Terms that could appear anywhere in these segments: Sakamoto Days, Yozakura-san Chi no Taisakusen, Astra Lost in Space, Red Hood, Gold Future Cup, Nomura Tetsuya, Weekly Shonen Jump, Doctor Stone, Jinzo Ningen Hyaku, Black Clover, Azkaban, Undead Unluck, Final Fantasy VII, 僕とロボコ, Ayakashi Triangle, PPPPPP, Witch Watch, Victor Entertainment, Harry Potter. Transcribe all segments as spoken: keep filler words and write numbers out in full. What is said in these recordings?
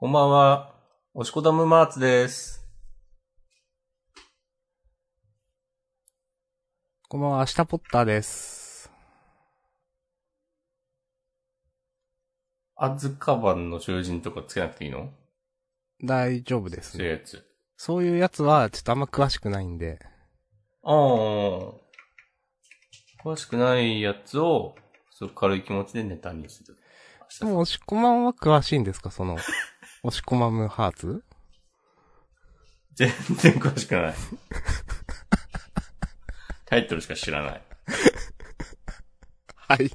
こんばんは。おしこたむマーツです。こんばんは。明日ポッターです。アズカバンの囚人とかつけなくていいの？大丈夫ですね。そういうやつ。そういうやつはちょっとあんま詳しくないんで。ああ。詳しくないやつをすごく軽い気持ちでネタにする。でも、おしこまんは詳しいんですか？その、おしこまむハーツ？全然詳しくない。タイトルしか知らない。はい。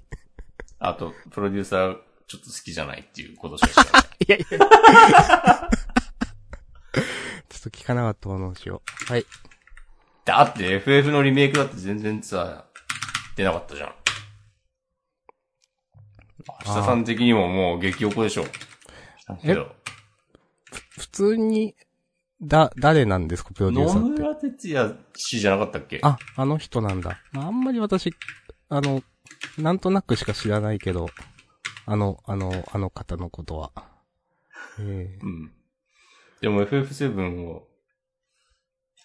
あと、プロデューサーちょっと好きじゃないっていうことしか知らない。いやいや。ちょっと聞かなかったものをしよう。はい。だって エフエフ のリメイクだって全然さ、出なかったじゃん。明日さん的にももう激おこでしょ。え、普通に、だ、誰なんですか、プロデューサーって。野村哲也氏じゃなかったっけ？あ、あの人なんだ。まあ、あんまり私、あの、なんとなくしか知らないけど、あの、あの、あの方のことは。えー、うん。でも エフエフセブン を、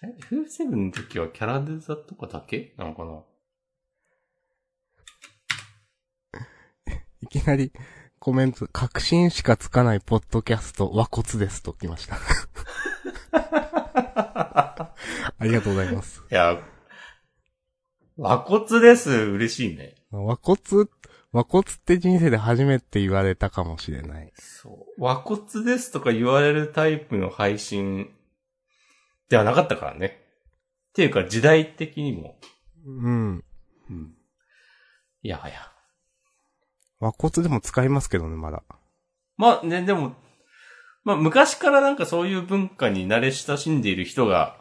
え エフエフセブン の時はキャラデザとかだけなのかな？いきなりコメント、確信しかつかないポッドキャスト和骨ですと来ました。ありがとうございます。いや、和骨です嬉しいね。和骨、和骨って人生で初めて言われたかもしれない。そう、和骨ですとか言われるタイプの配信ではなかったからね。っていうか時代的にも。うん。うん。いやはや。和骨でも使いますけどね、まだ。まあね、でも、まあ昔からなんかそういう文化に慣れ親しんでいる人が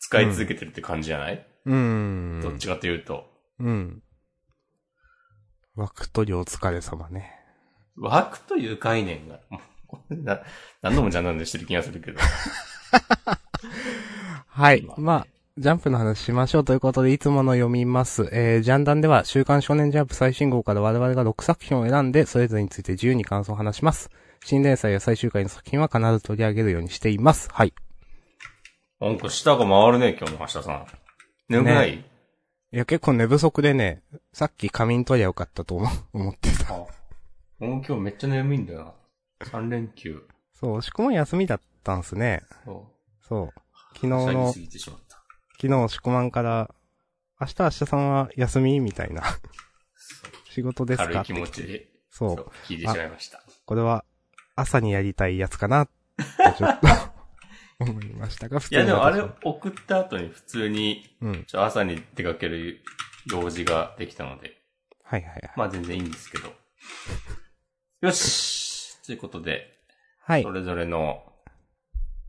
使い続けてるって感じじゃない？うん。どっちかというと。うん。枠取りお疲れ様ね。枠という概念が、な何度もジャンダンでしてる気がするけど。はい、まあね。まあジャンプの話しましょうということで、いつもの読みます。えー、ジャンダンでは、週刊少年ジャンプ最新号から我々がろくさく品を選んで、それぞれについて自由に感想を話します。新連載や最終回の作品は必ず取り上げるようにしています。はい。なんか舌が回るね、今日の明日さん。眠くない？ね、いや、結構寝不足でね、さっき仮眠取りゃよかったと思、思ってた。あ、もう今日めっちゃ眠いんだよな。さん連休。そう、しくも休みだったんすね。そう。そう。昨日の。昨日、しこまんから、明日、明日さんは休みみたいな。仕事ですか？軽い気持ちで。そう。そう聞いてしまいました。これは、朝にやりたいやつかなってちょっと思いましたが、普通に。いや、でもあれ送った後に普通に、うん、ちょ朝に出かける用事ができたので。はいはいはい。まあ全然いいんですけど。よしということで、はい。それぞれの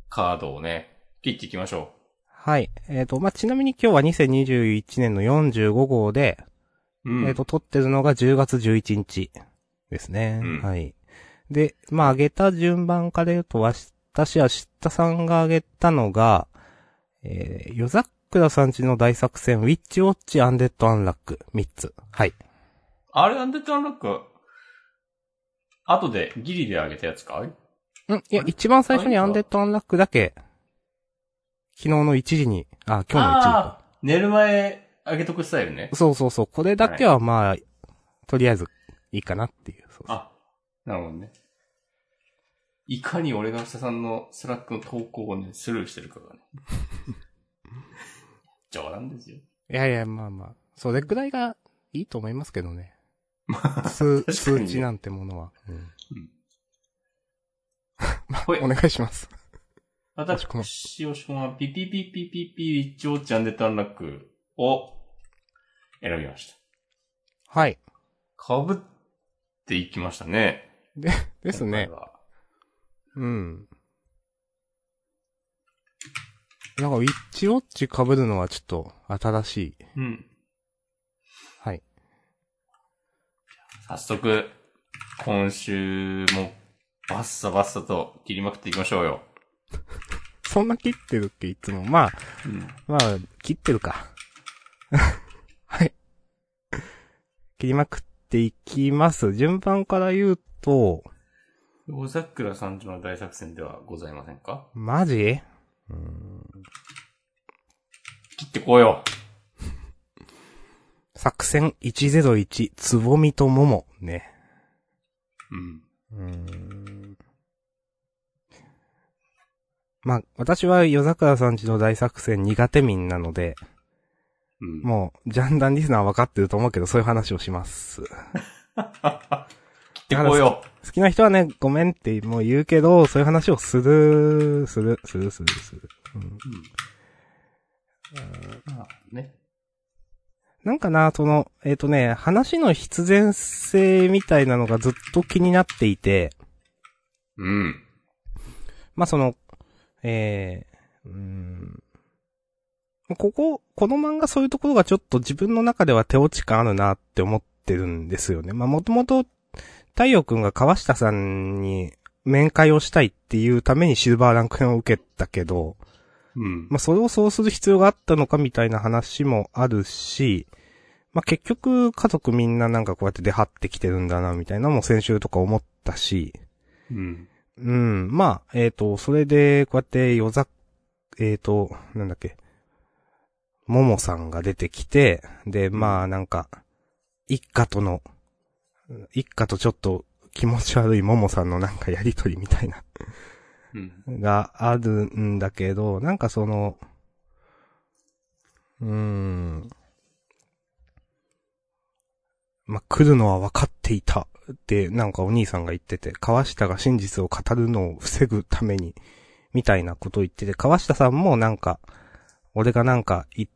カードをね、切っていきましょう。はい。えっ、ー、と、まあ、ちなみに今日はにせんにじゅういちねんのよんじゅうごごうで、うん、えっ、ー、と、撮ってるのがじゅうがつじゅういちにちですね。うん、はい。で、まあ、上げた順番から言うと、私は知ったさんが上げたのが、えー、夜桜さんちの大作戦、ウィッチウォッチ、アンデッド・アンラック、みっつ。はい。あれ、アンデッド・アンラック、後でギリで上げたやつか？うん、いや、一番最初にアンデッド・アンラックだけ、昨日のいちじに、あ、今日のいちじか。寝る前、あげとくスタイルね。そうそうそう。これだけはまあ、はい、とりあえず、いいかなっていう。そうそうあ、なるほどね。いかに俺が明日さんのスラックの投稿をね、スルーしてるかがね。冗談ですよ。いやいや、まあまあ。それくらいがいいと思いますけどね。まあ、数、数値なんてものは。うん。うん、まあ、お願いします。私、よしこまん、ピピピピピピ、ウィッチウォッチアンデッドアンラックを選びました。はい。かぶっていきましたね。で、ですね。うん。なんか、ウィッチウォッチかぶるのはちょっと新しい。うん。はい。早速、今週もバッサバッサと切りまくっていきましょうよ。そんな切ってるっけいつも。まあ、うん、まあ、切ってるか。はい。切りまくっていきます。順番から言うと、おざくらさんちの大作戦ではございませんか？マジ？うーん。切ってこよう。作戦いちゼロいち、つぼみとももね。うん。うーん。まあ、私は夜桜さんちの大作戦苦手民なので、うん、もう、ジャンダンリスナーは分かってると思うけど、そういう話をします。ってこうよ。好きな人はね、ごめんってもう言うけど、そういう話をする、する、する、する、する。うん。うん、あーね。なんかな、その、えっ、ー、とね、話の必然性みたいなのがずっと気になっていて。うん。まあ、その、えー、うーん。ここ、この漫画そういうところがちょっと自分の中では手落ち感あるなって思ってるんですよね。まあ、もともと、太陽くんが川下さんに面会をしたいっていうためにシルバーランク編を受けたけど、うん、まあ、それをそうする必要があったのかみたいな話もあるし、まあ、結局家族みんななんかこうやって出張ってきてるんだなみたいなのも先週とか思ったし、うん。うん、まあ、えっと、それでこうやって夜ざ、えっと、なんだっけ、ももさんが出てきて、で、まあなんか、一家との、一家とちょっと気持ち悪いももさんのなんかやりとりみたいな、うん、があるんだけど、なんかその、うーん、まあ、来るのは分かっていたってなんかお兄さんが言ってて、川下が真実を語るのを防ぐために、みたいなことを言ってて、川下さんもなんか、俺がなんかい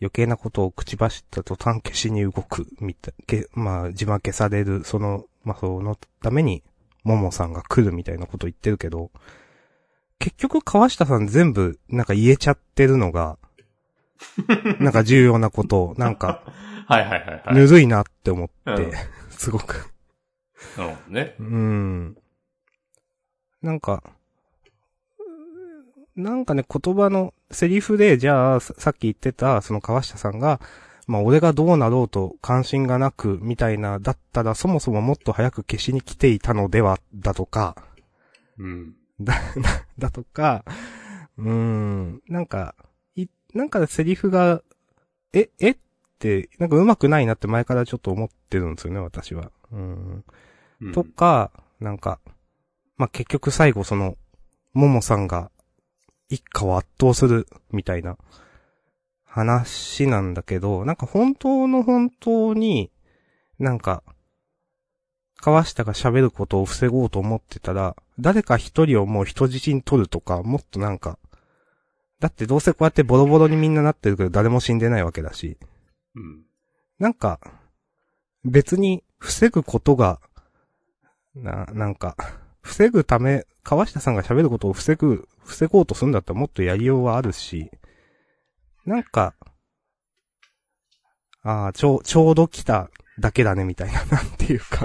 余計なことを口走った途端消しに動くみたいけ、まあ自慢消される、そのまあそのためにももさんが来るみたいなこと言ってるけど、結局川下さん全部なんか言えちゃってるのがなんか重要なことをなんかはいはいはい、はい、ぬるいなって思って、うん、すごくなるほどね。うーん、なんかなんかね、言葉のセリフで、じゃあ、さっき言ってた、その川下さんが、まあ、俺がどうなろうと関心がなく、みたいな、だったら、そもそももっと早く消しに来ていたのでは、だとか、うん。だ、だ、だとか、うーん、なんか、い、なんかセリフが、え、えって、なんか上手くないなって前からちょっと思ってるんですよね、私は。うん。うん、とか、なんか、まあ、結局最後、その、ももさんが、一家を圧倒するみたいな話なんだけど、なんか本当の本当になんか川下が喋ることを防ごうと思ってたら、誰か一人をもう人質に取るとか、もっとなんか、だってどうせこうやってボロボロにみんななってるけど誰も死んでないわけだし、うん、なんか別に防ぐことがな、なんか防ぐため、川下さんが喋ることを防ぐ、防ごうとするんだったらもっとやりようはあるし、なんか、ああ、ちょ、ちょうど来ただけだねみたいな、なんていうか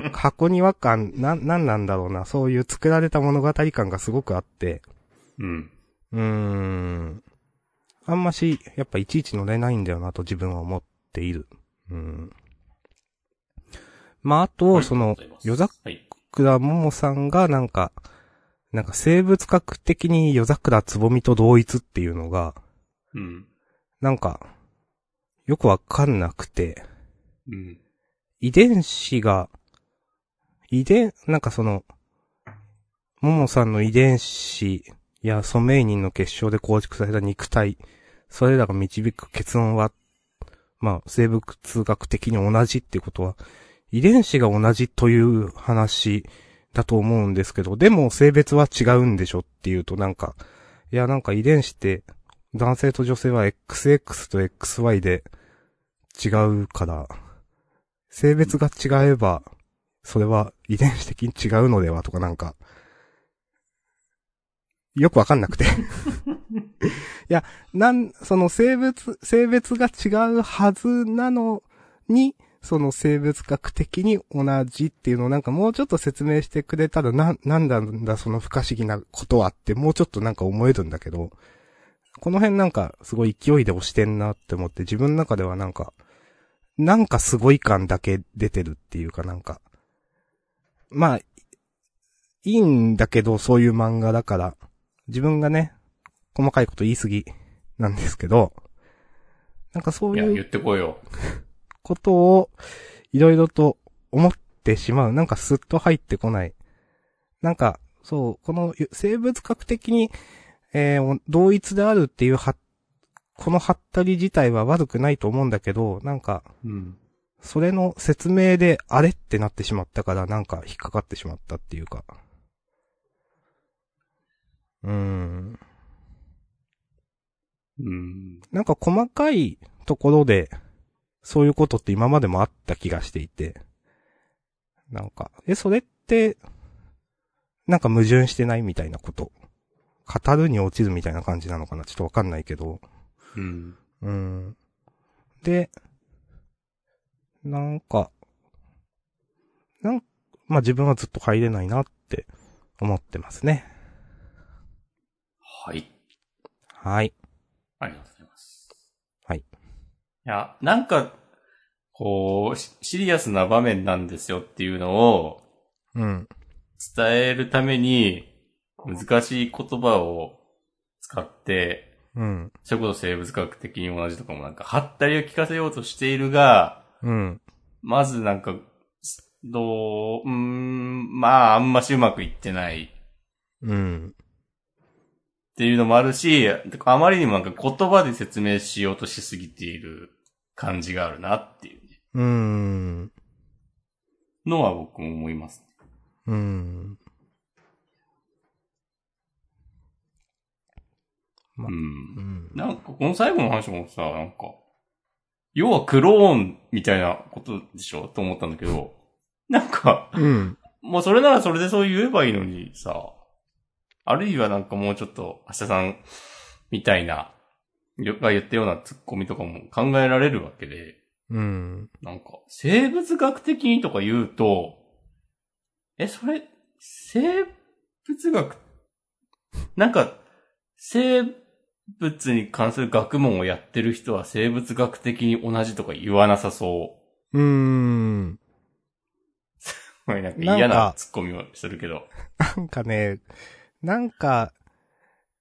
は、箱庭感、な、なんなんだろうな、そういう作られた物語感がすごくあって、うん。うーん。あんまし、やっぱいちいち乗れないんだよなと自分は思っている。うん。まあ、あと、その、夜桜ももさんがなんか、なんか生物学的に夜桜つぼみと同一っていうのが、うん、なんか、よくわかんなくて、うん、遺伝子が、遺伝、なんかその、ももさんの遺伝子やソメイニンの結晶で構築された肉体、それらが導く結論は、まあ生物学的に同じっていうことは、遺伝子が同じという話だと思うんですけど、でも性別は違うんでしょっていうとなんか、いやなんか遺伝子って男性と女性は エックスエックス と エックスワイ で違うから、性別が違えば、それは遺伝子的に違うのではとかなんか、よくわかんなくて。いや、なん、その性別、性別が違うはずなのに、その生物学的に同じっていうのをなんかもうちょっと説明してくれたらな、なんだんだその不可思議なことはってもうちょっとなんか思えるんだけど、この辺なんかすごい勢いで押してんなって思って、自分の中ではなんか、なんかすごい感だけ出てるっていうかなんか、まあ、いいんだけど、そういう漫画だから。自分がね、細かいこと言いすぎなんですけど、なんかそういう。いや、言ってこいよ。ことを、いろいろと思ってしまう。なんかスッと入ってこない。なんか、そう、この生物学的に、えー、同一であるっていうは、このハッタリ自体は悪くないと思うんだけど、なんか、うん、それの説明であれってなってしまったから、なんか引っかかってしまったっていうか。うーん。うん。なんか細かいところで、そういうことって今までもあった気がしていて。なんか、え、それって、なんか矛盾してないみたいなこと。語るに落ちるみたいな感じなのかな、ちょっとわかんないけど。うん。うん。で、なんか、なん、まあ、自分はずっと入れないなって思ってますね。はい。はい。ありがとうございます。はい。いや、なんか、こう、シリアスな場面なんですよっていうのを、うん。伝えるために、難しい言葉を使って、うん。それこそ生物学的に同じとかもなんか、ハッタリを聞かせようとしているが、うん。まずなんか、どう、うーん、まあ、あんましうまくいってない。うん。っていうのもあるし、あまりにもなんか言葉で説明しようとしすぎている感じがあるなっていう、ね。うーん。のは僕も思います。うーん。ま、うん。なんか、この最後の話もさ、なんか、要はクローンみたいなことでしょと思ったんだけど、なんか、うん、もうそれならそれでそう言えばいいのにさ、あるいはなんかもうちょっと、明日さんみたいな、が言ったようなツッコミとかも考えられるわけで、うん。なんか、生物学的にとか言うと、え、それ、生物学、なんか、生物に関する学問をやってる人は生物学的に同じとか言わなさそう。うーん。すごいなんか嫌なツッコミをするけど。なんかね、なんか、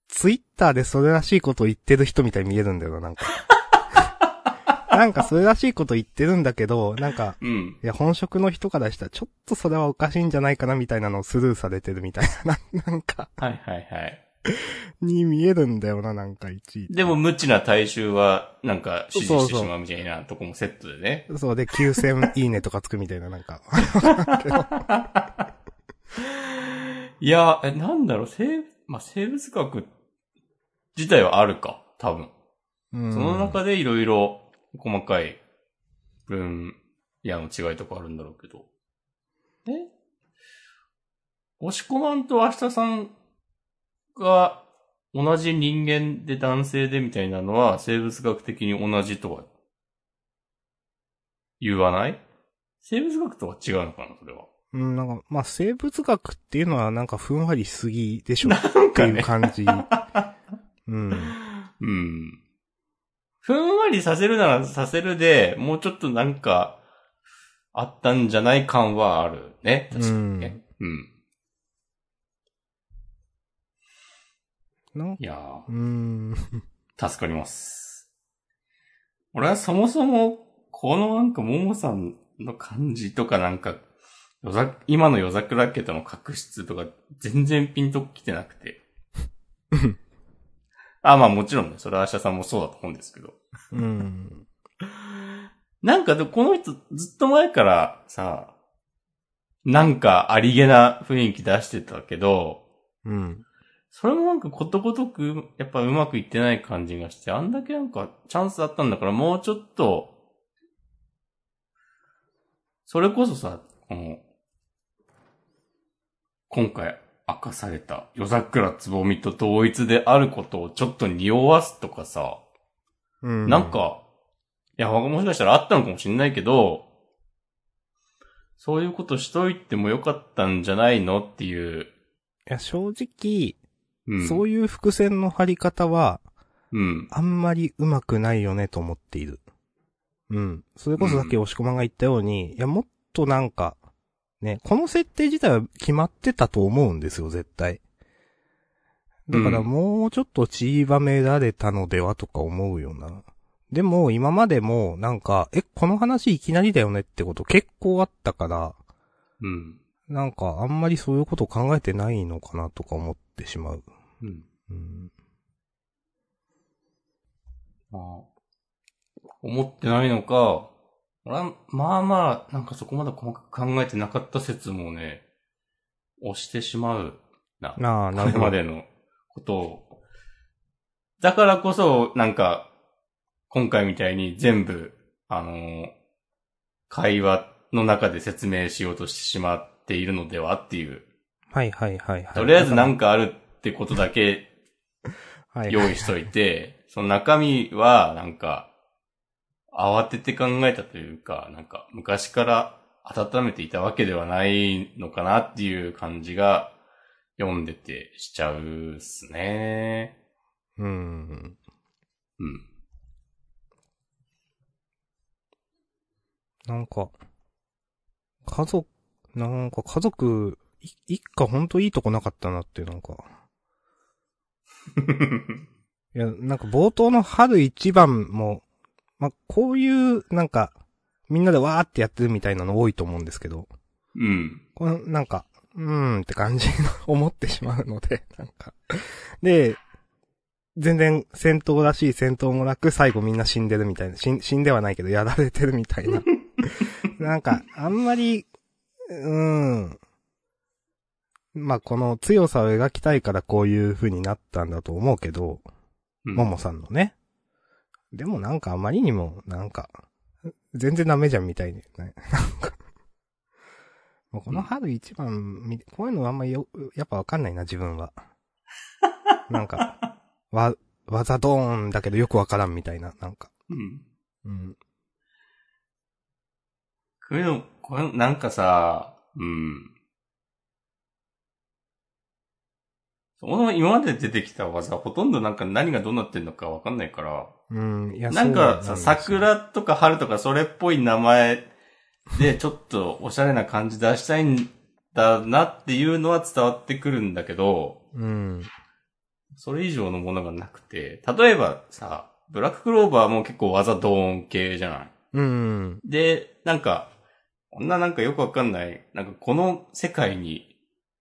ツイッターでそれらしいことを言ってる人みたいに見えるんだよな、なんか。なんかそれらしいこと言ってるんだけど、なんか、うん、いや本職の人からしたらちょっとそれはおかしいんじゃないかなみたいなのをスルーされてるみたいな、なんか。はいはいはい。に見えるんだよな、なんかいちいち。でも無知な大衆は、なんか支持してしまうみたいなとこもセットでね。そうそう、そうで、きゅうせんいいねとかつくみたいな、なんか。いや、え、なんだろう、生、まあ、生物学自体はあるか、多分。うん、その中でいろいろ、細かい分野の違いとかあるんだろうけど。え？押し込まんと明日さんが同じ人間で男性でみたいなのは生物学的に同じとは言わない？生物学とは違うのかな、それは。うん、なんか、まあ、生物学っていうのはなんかふんわりしすぎでしょっていう感じ。うん。うん。ふんわりさせるならさせるで、もうちょっとなんか、あったんじゃない感はあるね。確かにね。うん。うん、いやー。うーん。助かります。俺はそもそも、このなんか、ももさんの感じとかなんか、今の夜桜家との確執とか、全然ピンときてなくて。あ、まあもちろんね、それは明日さんもそうだと思うんですけど。うん。なんかでこの人ずっと前からさ、なんかありげな雰囲気出してたけど、うん。それもなんかことごとくやっぱうまくいってない感じがして、あんだけなんかチャンスあったんだからもうちょっと、それこそさ、この、今回、明かされた夜桜つぼみと同一であることをちょっと匂わすとかさ、うん、なんか、いや、もしかしたらあったのかもしれないけど、そういうことしといてもよかったんじゃないのっていう。いや、正直、うん、そういう伏線の張り方は、うん、あんまりうまくないよねと思っている。うん。それこそさっき押し込まが言ったように、うん、いや、もっとなんか、ね、この設定自体は決まってたと思うんですよ、絶対。だからもうちょっと散りばめられたのではとか思うような。でも今までもなんか、え、この話いきなりだよねってこと結構あったから、うん、なんかあんまりそういうことを考えてないのかなとか思ってしまう。うんうん、あ思ってないのか、まあまあなんかそこまで細かく考えてなかった説もね、押してしまうな。ああ、なるほど。これまでのことを。だからこそなんか今回みたいに全部あの会話の中で説明しようとしてしまっているのではっていう。はいはいはいはい。とりあえずなんかあるってことだけ用意しといて、はいはいはい、その中身はなんか慌てて考えたというか、なんか昔から温めていたわけではないのかなっていう感じが読んでてしちゃうっすね。うん。うん。なんか、家族、なんか家族、一家ほんといいとこなかったなって、なんか。いや、なんか冒頭の春一番も、まあ、こういう、なんか、みんなでわーってやってるみたいなの多いと思うんですけど。うん。この、なんか、うーんって感じの思ってしまうので、なんか。で、全然戦闘らしい戦闘もなく、最後みんな死んでるみたいな、死ん、死んではないけど、やられてるみたいな。なんか、あんまり、うーん。まあ、この強さを描きたいからこういう風になったんだと思うけど、うん、ももさんのね。でもなんかあまりにもなんか全然ダメじゃんみたいにね。もうこの春一番こういうのあんまりよやっぱわかんないな自分は。なんかわわざドーンだけどよくわからんみたいななんか。うん。うん。こういうのこういうのなんかさ、うん。その今まで出てきた技ほとんどなんか何がどうなってんのかわかんないから。うん。いやなんかさ、桜とか春とかそれっぽい名前でちょっとおしゃれな感じ出したいんだなっていうのは伝わってくるんだけど。うん。それ以上のものがなくて。例えばさ、ブラッククローバーも結構技ドーン系じゃない。うん。で、なんか、こんななんかよくわかんない、なんかこの世界に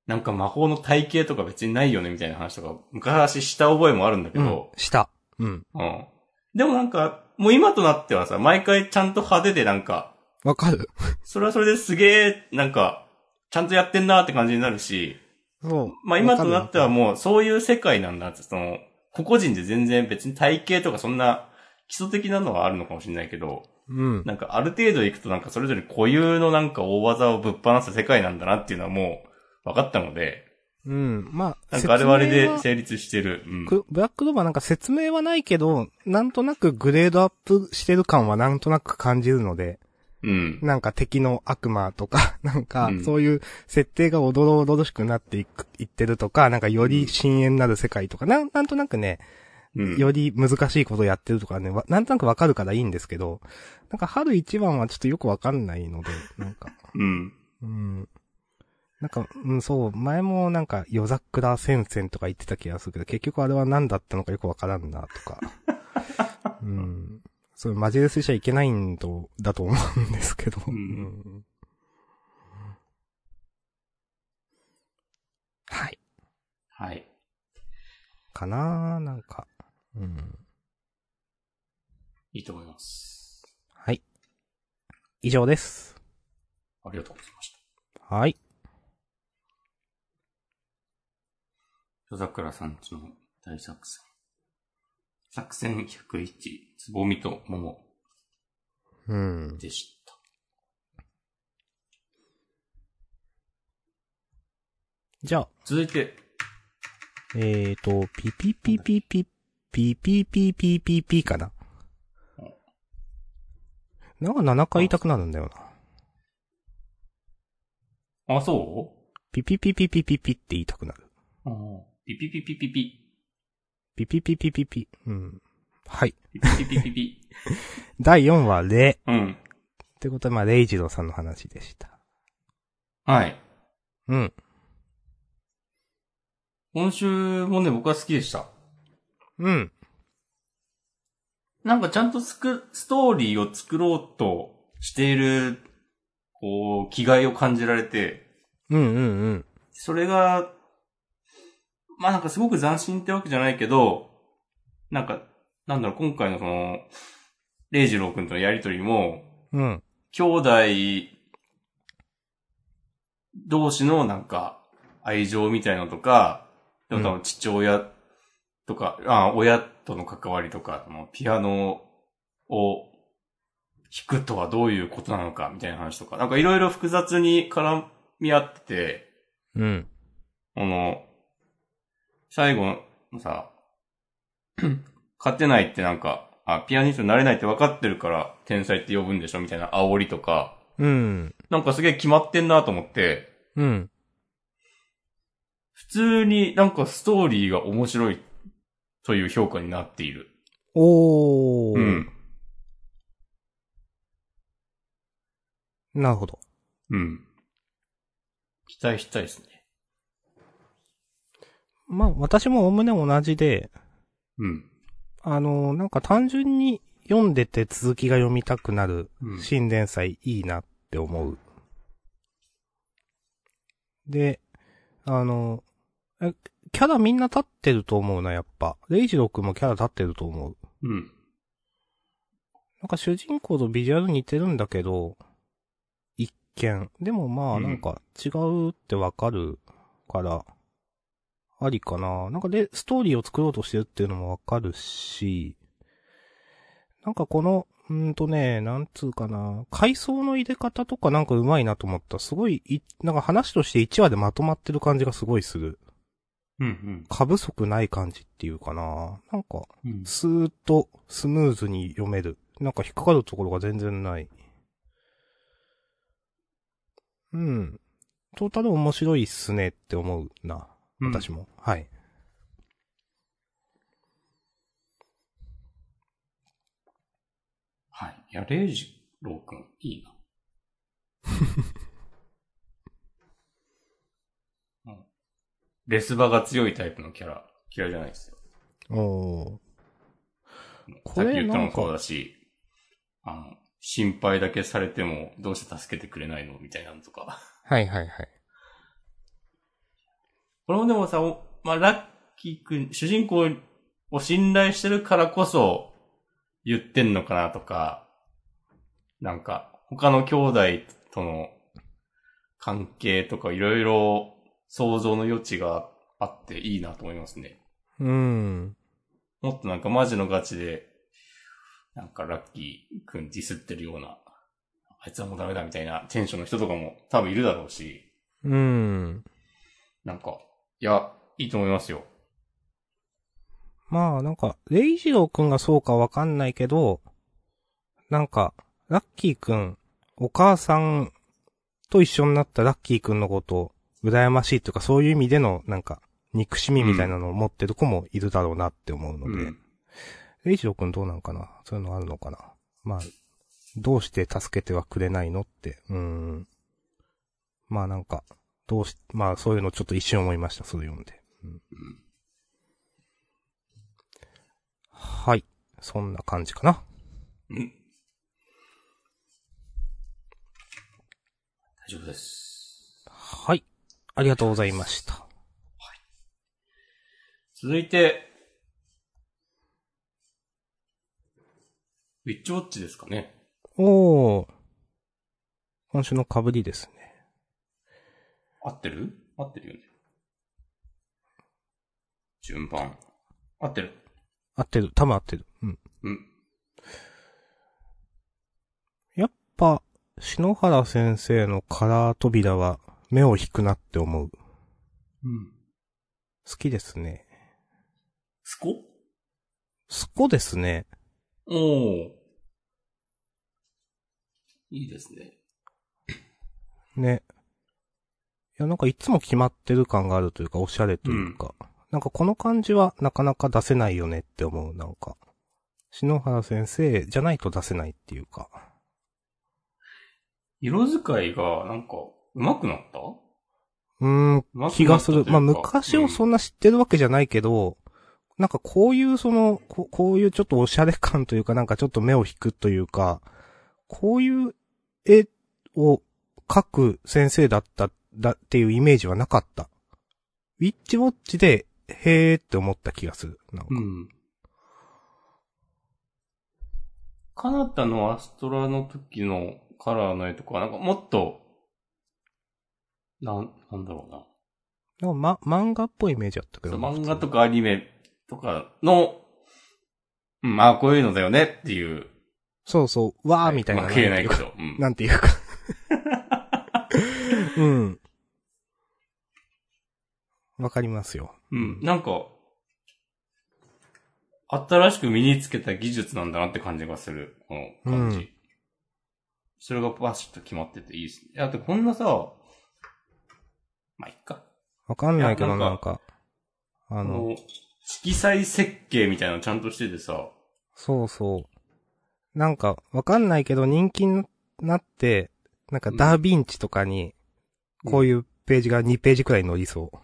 なんか魔法の体系とか別にないよねみたいな話とか昔した覚えもあるんだけど。うん、した。うん。うん。でもなんか、もう今となってはさ、毎回ちゃんと派手でなんか。わかるそれはそれですげえ、なんか、ちゃんとやってんなーって感じになるし。そう。まあ今となってはもうそういう世界なんだって、その、個々人で全然別に体系とかそんな基礎的なのはあるのかもしれないけど。うん。なんかある程度行くとなんかそれぞれ固有のなんか大技をぶっ放す世界なんだなっていうのはもう、分かったので。うん。まあ、なんかあれはあれで成立してる。うん。ブラックドーバーなんか説明はないけど、なんとなくグレードアップしてる感はなんとなく感じるので。うん。なんか敵の悪魔とか、なんかそういう設定がおどろおどろしくなっていく、いってるとか、なんかより深淵なる世界とか、なん、なんとなくね、うん、より難しいことをやってるとかね、なんとなくわかるからいいんですけど、なんか春一番はちょっとよくわかんないので、なんか。うん。うん。なんか、うん、そう、前もなんか、夜桜戦線とか言ってた気がするけど、結局あれは何だったのかよくわからんな、とか。うん。それマジレスしちゃいけないんと、だと思うんですけど。うんうん、はい。はい。かなー、なんか。うん。いいと思います。はい。以上です。ありがとうございました。はい。夜桜さんちの大作戦。作戦ひゃくいち、つぼみと桃。うん。でした。じゃあ。続いて。えーと、ピピピピピ、ピピピピピピかな。なんかななかい言いたくなるんだよな。あ、そう？ピピピピピピピって言いたくなる。ピピピピピピ。ピピピピピピ。うん。はい。ピピピピピピ。だいよんわ、レ。うん。ってことは、まあ、レイジローさんの話でした。はい。うん。今週もね、僕は好きでした。うん。なんかちゃんとスク、ストーリーを作ろうとしている、こう、気概を感じられて。うんうんうん。それが、まあなんかすごく斬新ってわけじゃないけど、なんか、なんだろう、今回のその、レイジロー君とのやりとりも、うん。兄弟同士のなんか、愛情みたいなのとか、でも多分父親、うんとか、あ、親との関わりとか、ピアノを弾くとはどういうことなのかみたいな話とか、なんかいろいろ複雑に絡み合ってて、うん。あの、最後のさ、勝てないってなんか、あ、ピアニストになれないって分かってるから天才って呼ぶんでしょみたいな煽りとか、うん。なんかすげえ決まってんなと思って、うん。普通になんかストーリーが面白いという評価になっている。おー。うん。なるほど。うん。期待したいですね。まあ、私もおおむね同じで。うん。あの、なんか単純に読んでて続きが読みたくなる新連載いいなって思う。で、あの、えキャラみんな立ってると思うな、やっぱ。レイジロー君もキャラ立ってると思う。うん。なんか主人公とビジュアル似てるんだけど、一見。でもまあ、なんか違うってわかるから、ありかな。なんかで、ストーリーを作ろうとしてるっていうのもわかるし、なんかこの、うーんとね、なんつうかな、階層の入れ方とかなんか上手いなと思った。すごい、い、なんか話としていちわでまとまってる感じがすごいする。うんうん、過不足ない感じっていうかな。なんか、スーッとスムーズに読める。なんか引っかかるところが全然ない。うん。トータル面白いっすねって思うな。私も。うん、はい。はい。いや、レイジローくん、いいな。レス場が強いタイプのキャラ嫌いじゃないですよ。おー。さっき言ったのもそうだし、あの、心配だけされてもどうして助けてくれないのみたいなのとか。はいはいはい。これもでもさ、まあ、ラッキー君、主人公を信頼してるからこそ言ってんのかなとか、なんか他の兄弟との関係とかいろいろ想像の余地があっていいなと思いますね。うん。もっとなんかマジのガチで、なんかラッキーくんディスってるような、あいつはもうダメだみたいなテンションの人とかも多分いるだろうし。うん。なんか、いや、いいと思いますよ。まあなんか、レイジローくんがそうかわかんないけど、なんか、ラッキーくん、お母さんと一緒になったラッキーくんのこと、羨ましいとかそういう意味でのなんか憎しみみたいなのを持ってる子もいるだろうなって思うので、うん、レイジロー君どうなんかな、そういうのあるのかな、まあどうして助けてはくれないのって、うーん、まあなんかどうし、まあそういうのちょっと一瞬思いました、それ読んで、うん、はい、そんな感じかな、うん、大丈夫です、はい、ありがとうございました。はい、続いて、ウィッチウォッチですかね。おー。今週の被りですね。合ってる？合ってるよね。順番。合ってる。合ってる。多分合ってる。うん。うん。やっぱ、篠原先生のカラー扉は、目を引くなって思う。うん。好きですね。スコ？スコですね。おー。いいですね。ね。いや、なんかいつも決まってる感があるというか、おしゃれというか、うん、なんかこの感じはなかなか出せないよねって思う、なんか。篠原先生じゃないと出せないっていうか。色使いが、なんか、上手くなった？うん、気がする。まあ、昔をそんな知ってるわけじゃないけど、うん、なんかこういうそのこ、こういうちょっとおしゃれ感というか、なんかちょっと目を引くというか、こういう絵を描く先生だった、だっていうイメージはなかった。ウィッチウォッチで、へーって思った気がする。なんか。うん。カナタのアストラの時のカラーの絵とか、なんかもっと、なん、なんだろうな。なんかま、漫画っぽいイメージあったけど。漫画とかアニメとかの、うん、ああ、こういうのだよねっていう。そうそう、わーみたいな。わけないけど。うん。なんていうか。うん。わかりますよ。うん。なんか、新しく身につけた技術なんだなって感じがする。この感じ。うん、それがバシッと決まってていいですね。だってこんなさ、まあ、いっか。わかんないけど、なんか、なんかあの、色彩設計みたいなのちゃんとしててさ。そうそう。なんか、わかんないけど人気になって、なんかダーヴィンチとかに、こういうページがにページくらい載りそう。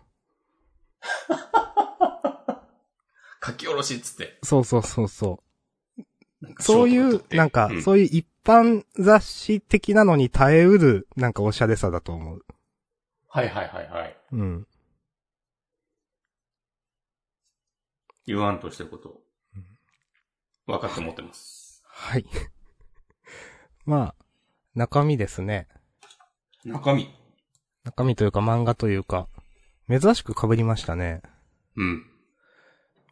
書き下ろしっつって。そうそうそうそう。そういう、なんか、うん、そういう一般雑誌的なのに耐えうる、なんかおしゃれさだと思う。はいはいはいはい。うん。言わんとしてることを、分かって思ってます。はい。まあ、中身ですね。中身。中身というか漫画というか、珍しく被りましたね。うん。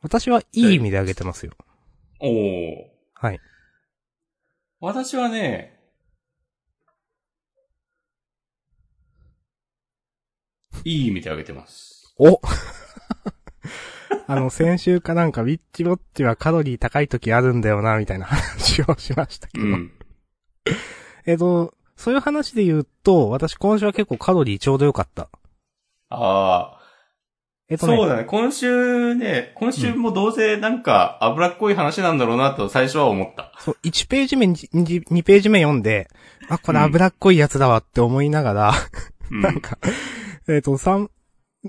私はいい意味であげてますよ。おー。はい。私はね、いい意味であげてます。おあの、先週かなんか、ウィッチウォッチはカロリー高い時あるんだよな、みたいな話をしましたけど。うん、えっと、そういう話で言うと、私今週は結構カロリーちょうどよかった。ああ。えっとね、そうだね。今週ね、今週もどうせなんか脂っこい話なんだろうなと最初は思った。そう、いちページ目、に, にページ目読んで、あ、これ脂っこいやつだわって思いながら、うん、なんか、えっと、さん、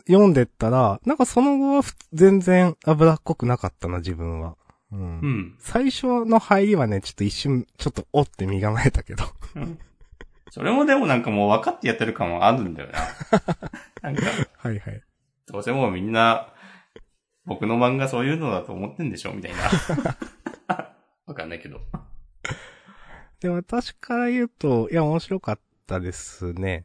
読んでったら、なんかその後は全然脂っこくなかったな、自分は。うん。うん、最初の入りはね、ちょっと一瞬、ちょっとおって身構えたけど。うんそれもでもなんかもう分かってやってる感はあるんだよな。なんか。はいはい。どうせもうみんな、僕の漫画そういうのだと思ってんでしょみたいな。わかんないけど。でも私から言うと、いや面白かったですね。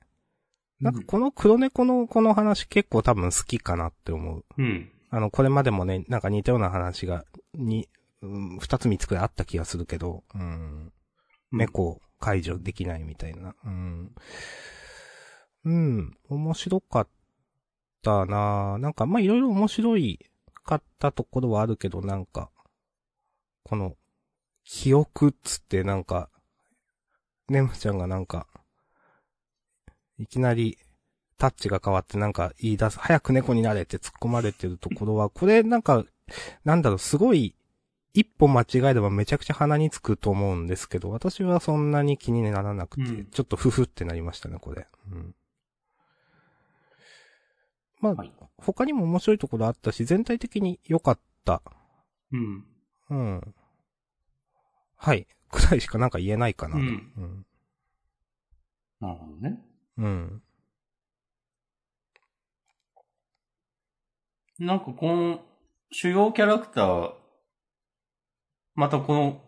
なんかこの黒猫のこの話結構多分好きかなって思う。うん。あの、これまでもね、なんか似たような話が、に、うん、二つ三つくらいあった気がするけど、うん。猫。解除できないみたいな。うん。うん。面白かったな。なんか、まあ、いろいろ面白いかったところはあるけど、なんか、この、記憶っつってなんか、ネムちゃんがなんか、いきなり、タッチが変わってなんか言い出す、早く猫になれって突っ込まれてるところは、これなんか、なんだろう、すごい、一歩間違えればめちゃくちゃ鼻につくと思うんですけど、私はそんなに気にならなくて、うん、ちょっとフフってなりましたね、これ。うん、まあ、はい、他にも面白いところあったし、全体的に良かった。うん。うん。はい。くらいしかなんか言えないかな。うん。うん、なるほどね。うん。なんかこの主要キャラクター、またこの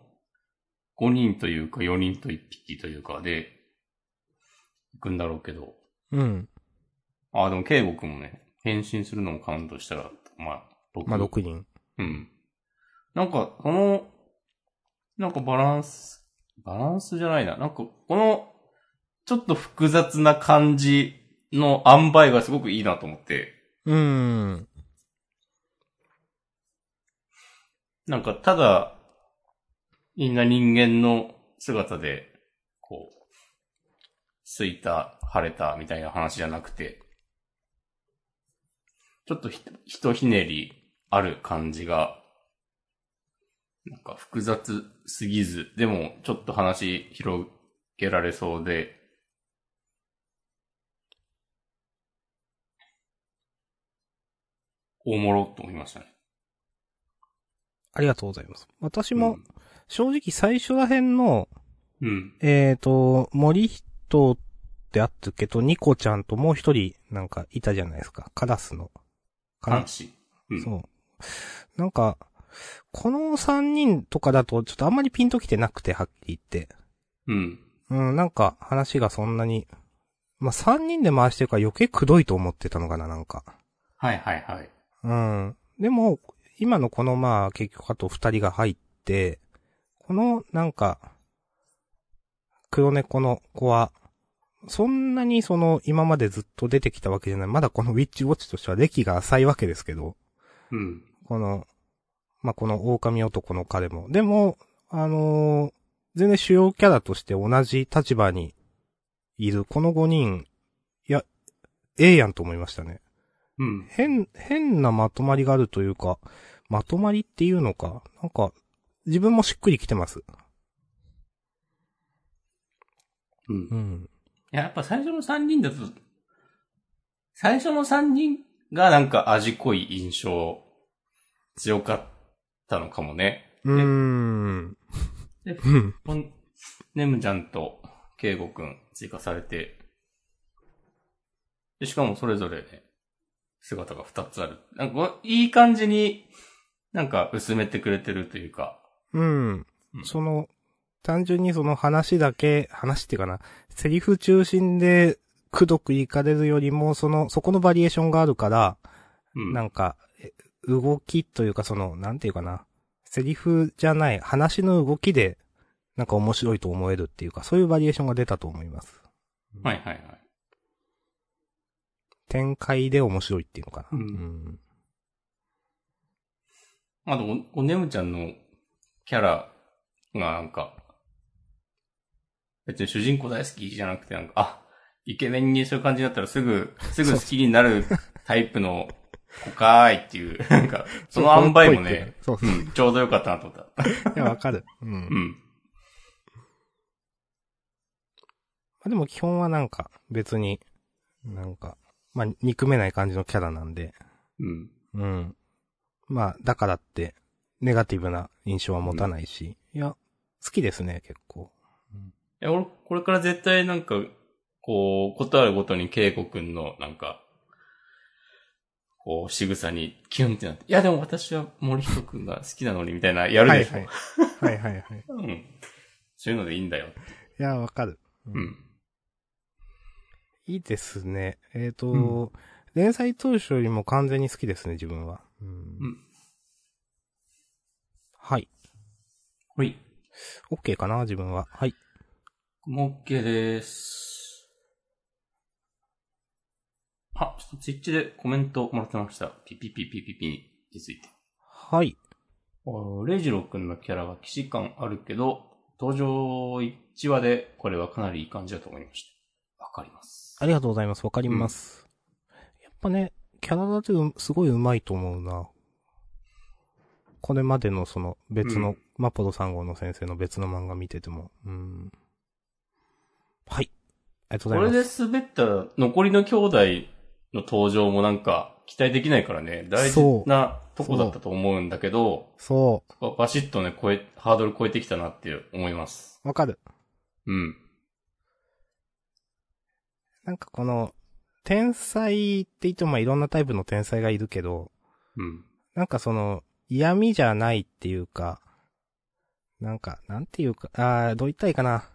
ごにんというかよにんといっぴきというかで行くんだろうけど。うん。ああ、でもケイゴくんもね、変身するのもカウントしたら、まあろくにん。まあろくにん。うん。なんか、この、なんかバランス、バランスじゃないな。なんか、この、ちょっと複雑な感じの塩梅がすごくいいなと思って。うん。なんか、ただ、みんな人間の姿で、こう、すいた、腫れたみたいな話じゃなくて、ちょっとひ、ひとひねりある感じが、なんか複雑すぎず、でもちょっと話広げられそうで、おもろと思いましたね。ありがとうございます。私も正直最初ら辺の、うん、えっと森人ってあったけどニコちゃんともう一人なんかいたじゃないですか、カラスのカラス、うん、そうなんかこの三人とかだとちょっとあんまりピンときてなくてはっきり言って、うん、うん、なんか話がそんなにまあ三人で回してるから余計くどいと思ってたのかななんか。はいはいはい。うん。でも、今のこのまあ結局あと二人が入って、このなんか、黒猫の子は、そんなにその今までずっと出てきたわけじゃない。まだこのウィッチウォッチとしては歴が浅いわけですけど。うん。この、まあこの狼男の彼も。でも、あのー、全然主要キャラとして同じ立場にいるこの五人、いや、ええやんと思いましたね。うん、変、変なまとまりがあるというか、まとまりっていうのか、なんか、自分もしっくりきてます。うん。うん。いや、やっぱ最初のさんにんだと、最初のさんにんがなんか味濃い印象、強かったのかもね。うーん。で、ねむちゃんとけいごくん追加されて、でしかもそれぞれね、姿が二つある。なんか、いい感じに、なんか、薄めてくれてるというか。うん。うん、その、単純にその話だけ、話っていうかな、セリフ中心で、くどくいかれるよりも、その、そこのバリエーションがあるから、うん、なんか、動きというか、その、なんていうかな、セリフじゃない、話の動きで、なんか面白いと思えるっていうか、そういうバリエーションが出たと思います。はいはいはい。展開で面白いっていうのかな。うん。うん、あとお、おねむちゃんのキャラがなんか、別に主人公大好きじゃなくてなんか、あ、イケメンにそういう感じだったらすぐ、すぐ好きになるタイプの子かーいっていう、なんか、その塩梅もね、そうそうそう、うん、ちょうどよかったなと思った。いや、わかる。うん。うん。まあでも基本はなんか、別に、なんか、まあ、憎めない感じのキャラなんで。うん。うん。まあ、だからって、ネガティブな印象は持たないし。うん、いや、好きですね、結構。うん、いや、俺、これから絶対なんか、こう、ことあるごとに、ケイコくんの、なんか、こう、仕草にキュンってなって、いや、でも私は森人くんが好きなのに、みたいな、やるでしょ。はいはい、はいはいはい。うん。そういうのでいいんだよ。いや、わかる。うん。うんいいですね。えっと、うん、連載当初よりも完全に好きですね、自分は。うん。うん、はい。はい。OK かな、自分は。はい。もう OK でーす。あ、ちょっとツイッチでコメントもらってました。ピピピピピピについて。はい。レイジロー君のキャラは既視感あるけど、登場いちわでこれはかなりいい感じだと思いました。わかります。ありがとうございます。わかります。うん、やっぱね、キャラ立てすごい上手いと思うな。これまでのその別の、うん、マポロさん号の先生の別の漫画見てても。うん、はい。ありがとうございます。これで滑ったら残りの兄弟の登場もなんか期待できないからね、大事なとこだったと思うんだけど、そう。そうバシッとね、超え、ハードル超えてきたなって思います。わかる。うん。なんかこの、天才って言ってもまあいろんなタイプの天才がいるけど、うん、なんかその、嫌味じゃないっていうか、なんか、なんていうか、あー、どう言ったらいいかな。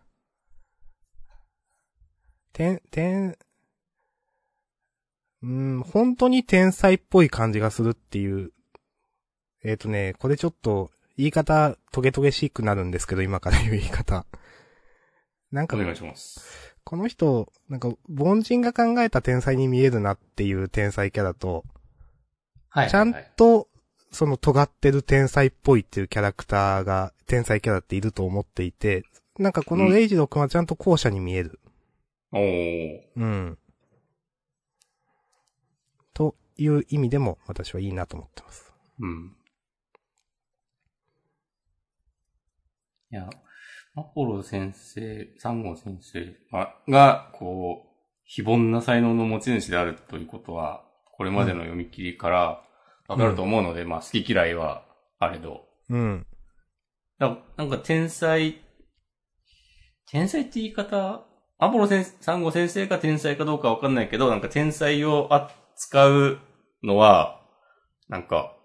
天、天、うーん、本当に天才っぽい感じがするっていう、えっとね、これちょっと、言い方、トゲトゲしくなるんですけど、今から言う言い方。なんか、お願いします。この人、なんか、凡人が考えた天才に見えるなっていう天才キャラと、はいはいはい、ちゃんと、その尖ってる天才っぽいっていうキャラクターが、天才キャラっていると思っていて、なんかこのレイジロー君はちゃんと後者に見える。おー。うん。という意味でも、私はいいなと思ってます。うん。いや。アポロ先生、三号先生が、こう、非凡な才能の持ち主であるということは、これまでの読み切りから、わかると思うので、うん、まあ好き嫌いはあれど。うん。だなんか天才、天才って言い方、アポロ先生、サンゴ先生が天才かどうかわかんないけど、なんか天才を扱うのは、なんか、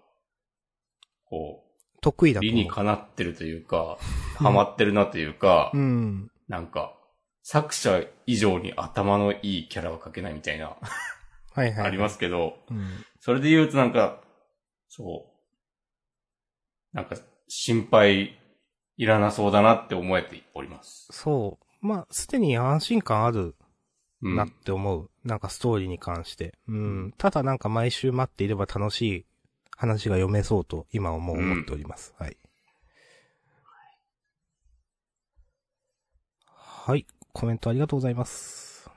こう、得意だと思う。理にかなってるというか、ハマってるなというか、うん、なんか、作者以上に頭のいいキャラは描けないみたいな、はいはい、ありますけど、うん、それで言うとなんか、そう、なんか心配いらなそうだなって思えております。そう。まあ、すでに安心感あるなって思う。うん、なんかストーリーに関して。うん。ただなんか毎週待っていれば楽しい話が読めそうと今はもう思っております。うん、はい。はい。コメントありがとうございます。あ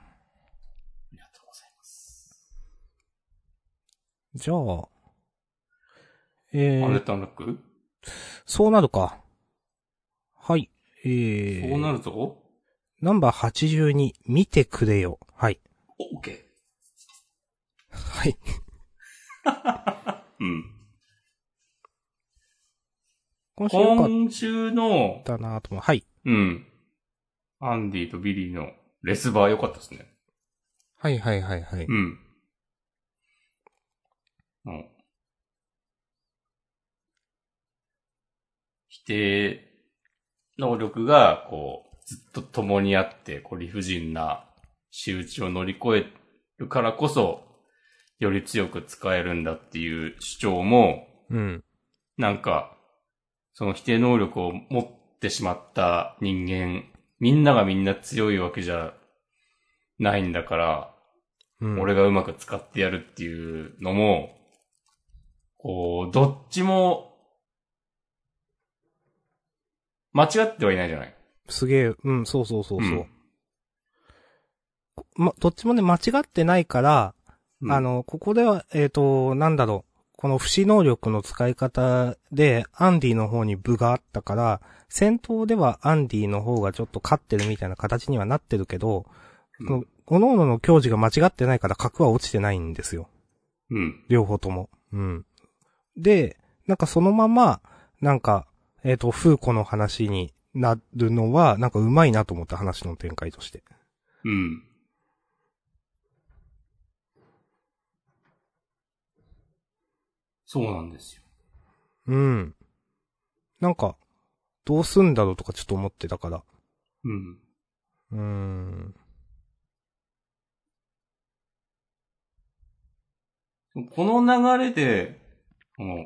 りがとうございます。じゃあ、えー、あれとなく？そうなるか。はい。えー、そうなると？ナンバーはちじゅうに、見てくれよ。はい。オッケー。はい。うん。今週よかったなと思う。今週のだなともはい。うん。アンディとビリーのレスバー良かったですね。はいはいはいはい。うん。うん。否定能力がこうずっと共にあって、こう理不尽な仕打ちを乗り越えるからこそより強く使えるんだっていう主張も、うん。なんかその否定能力を持ってしまった人間。みんながみんな強いわけじゃないんだから、うん、俺がうまく使ってやるっていうのも、こう、どっちも、間違ってはいないじゃない。すげえ、うん、そうそうそうそう。うん、ま、どっちもね、間違ってないから、うん、あの、ここでは、えっと、なんだろう。この不死能力の使い方でアンディの方に分があったから戦闘ではアンディの方がちょっと勝ってるみたいな形にはなってるけど、うん、各々の矜持が間違ってないから格は落ちてないんですよ、うん、両方とも、うん、でなんかそのままなんかえっとフーコの話になるのはなんかうまいなと思った話の展開としてうんそうなんですよ。うん。なんか、どうすんだろうとかちょっと思ってたから。うん。うーん。この流れで、この、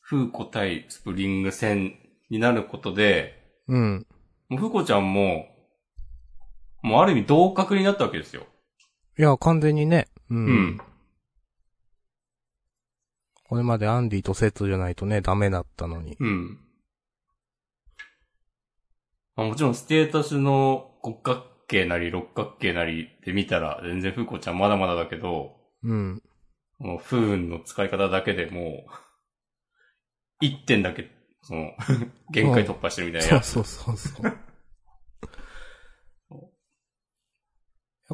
フーコ対スプリング戦になることで、うん。もうフーコちゃんも、もうある意味同格になったわけですよ。いや、完全にね。うん。うんこれまでアンディとセットじゃないとね、ダメだったのに。うん。まあ、もちろんステータスの五角形なり六角形なりで見たら、全然フーコちゃんまだまだだけど、うん。この不運の使い方だけでもう、一点だけ、その、限界突破してるみたいな、うん。そうそうそうそう。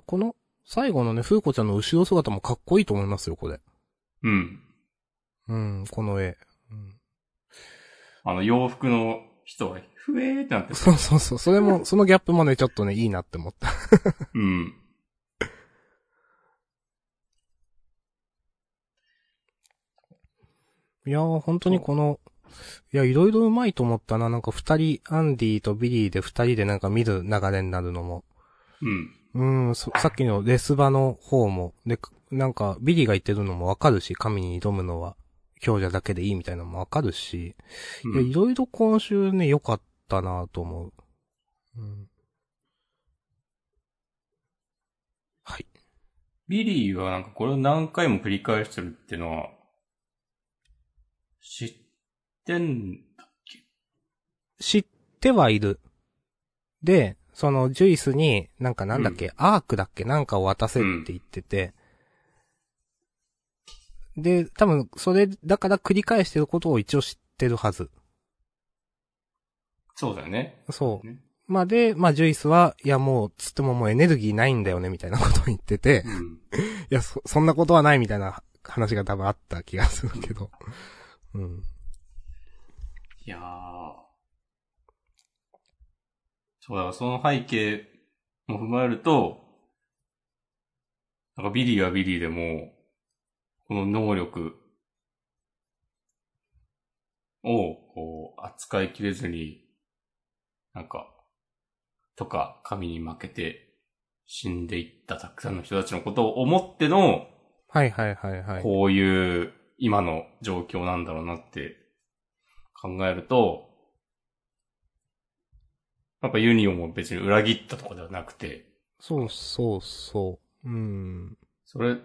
この最後のね、フーコちゃんの後ろ姿もかっこいいと思いますよ、これ。うん。うん、この絵、うん。あの洋服の人は、ふえーってなってる。そうそうそう。それも、そのギャップもね、ちょっとね、いいなって思った。うん。いやー、本当にこの、いや、いろいろうまいと思ったな。なんか二人、アンディとビリーで二人でなんか見る流れになるのも。うん。うん、さっきのレスバの方も、で、なんか、ビリーが言ってるのもわかるし、神に挑むのは。強者だけでいいみたいなのもわかるし、うん、いや、いろいろ今週ね、良かったなと思う、うん。はい。ビリーはなんかこれを何回も繰り返してるっていうのは、知ってんだっけ？知ってはいる。で、そのジュイスになんかなんだっけ、うん、アークだっけなんかを渡せって言ってて、うんで、多分、それ、だから繰り返してることを一応知ってるはず。そうだよね。そう。ね、まあ、で、まあ、ジュイスは、いや、もう、つってももうエネルギーないんだよね、みたいなことを言ってて、うん、いやそ、そんなことはないみたいな話が多分あった気がするけど。うん。いやー。そうだからその背景も踏まえると、なんかビリーはビリーでも、この能力をこう扱いきれずに、なんか、とか神に負けて死んでいったたくさんの人たちのことを思っての、はいはいはいはい。こういう今の状況なんだろうなって考えると、やっぱユニオンも別に裏切ったとかではなくて。そうそうそう。うん。それ、で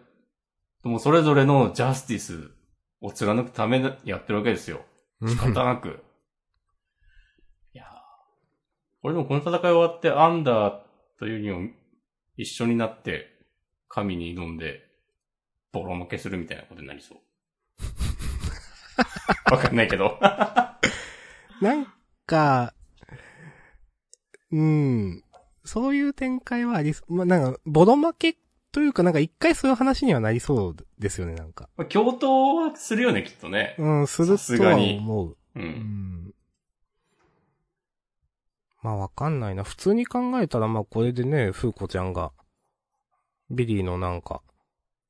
もそれぞれのジャスティスを貫くためやってるわけですよ。仕方なく。いやー。俺でもこの戦い終わってアンダーとユニオン一緒になって神に挑んでボロ負けするみたいなことになりそう。わかんないけど。なんか、うん。そういう展開はありそう。まあ、なんか、ボロ負けというか、なんか一回そういう話にはなりそうですよね、なんか。共闘はするよね、きっとね。うん、するとは思う。うん。うん、まあ、わかんないな。普通に考えたら、まあ、これでね、フーコちゃんが、ビリーのなんか、